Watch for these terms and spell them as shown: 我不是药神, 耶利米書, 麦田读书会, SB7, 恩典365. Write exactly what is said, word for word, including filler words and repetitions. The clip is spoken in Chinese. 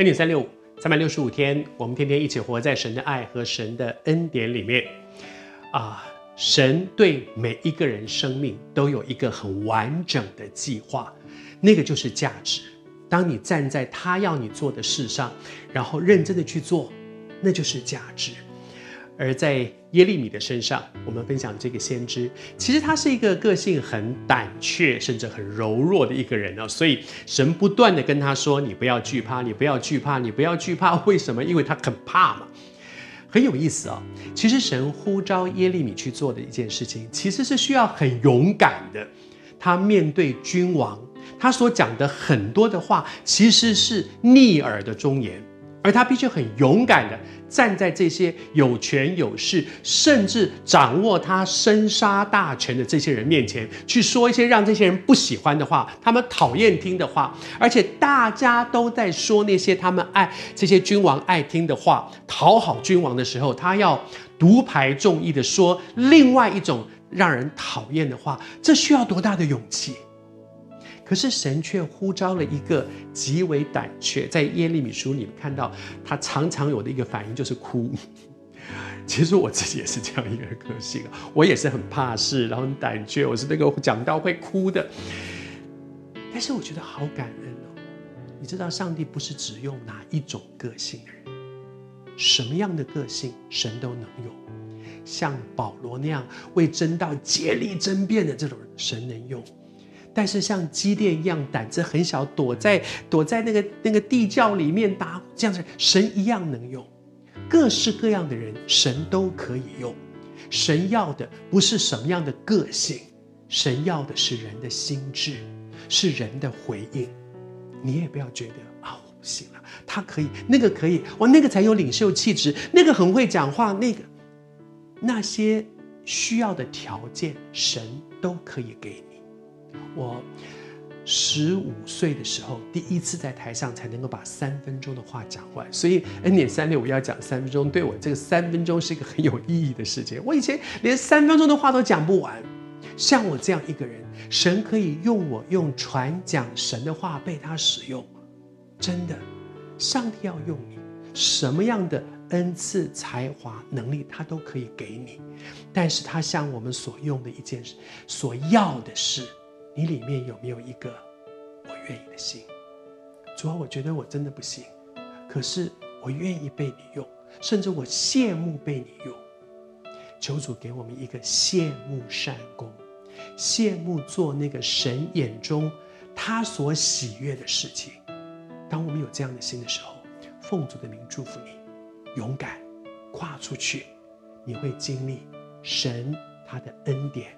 恩典三六五，三百六十五天，我们天天一起活在神的爱和神的恩典里面。啊，神对每一个人生命都有一个很完整的计划，那个就是价值。当你站在他要你做的事上，然后认真的去做，那就是价值。而在耶利米的身上，我们分享这个先知，其实他是一个个性很胆怯，甚至很柔弱的一个人哦。所以神不断的跟他说：“你不要惧怕，你不要惧怕，你不要惧怕。”为什么？因为他很怕嘛。很有意思哦。其实神呼召耶利米去做的一件事情，其实是需要很勇敢的。他面对君王，他所讲的很多的话，其实是逆耳的忠言。而他必须很勇敢的站在这些有权有势，甚至掌握他生杀大权的这些人面前，去说一些让这些人不喜欢的话，他们讨厌听的话，而且大家都在说那些他们爱这些君王爱听的话，讨好君王的时候，他要独排众议的说另外一种让人讨厌的话，这需要多大的勇气？可是神却呼召了一个极为胆怯，在耶利米书里面看到他常常有的一个反应就是哭。其实我自己也是这样一个个性，我也是很怕事，然后很胆怯，我是那个讲到会哭的。但是我觉得好感恩哦，你知道上帝不是只用哪一种个性的人，什么样的个性神都能用。像保罗那样为真道竭力争辩的这种人，神能用。但是像基甸一样胆子很小，躲在躲在那个那个地窖里面打这样子，神一样能用。各式各样的人神都可以用。神要的不是什么样的个性，神要的是人的心智，是人的回应。你也不要觉得啊，我不行了，他可以，那个可以，哇，那个才有领袖气质，那个很会讲话，那个那些需要的条件神都可以给你。我十五岁的时候，第一次在台上才能够把三分钟的话讲完，所以恩典三六五要讲三分钟，对我这个三分钟是一个很有意义的事情。我以前连三分钟的话都讲不完，像我这样一个人，神可以用我用传讲神的话被他使用。真的，上帝要用你，什么样的恩赐、才华、能力他都可以给你，但是他向我们所用的一件事，所要的是你里面有没有一个我愿意的心。主啊，我觉得我真的不行，可是我愿意被你用，甚至我羡慕被你用。求主给我们一个羡慕善功，羡慕做那个神眼中他所喜悦的事情。当我们有这样的心的时候，奉主的名祝福你勇敢跨出去，你会经历神他的恩典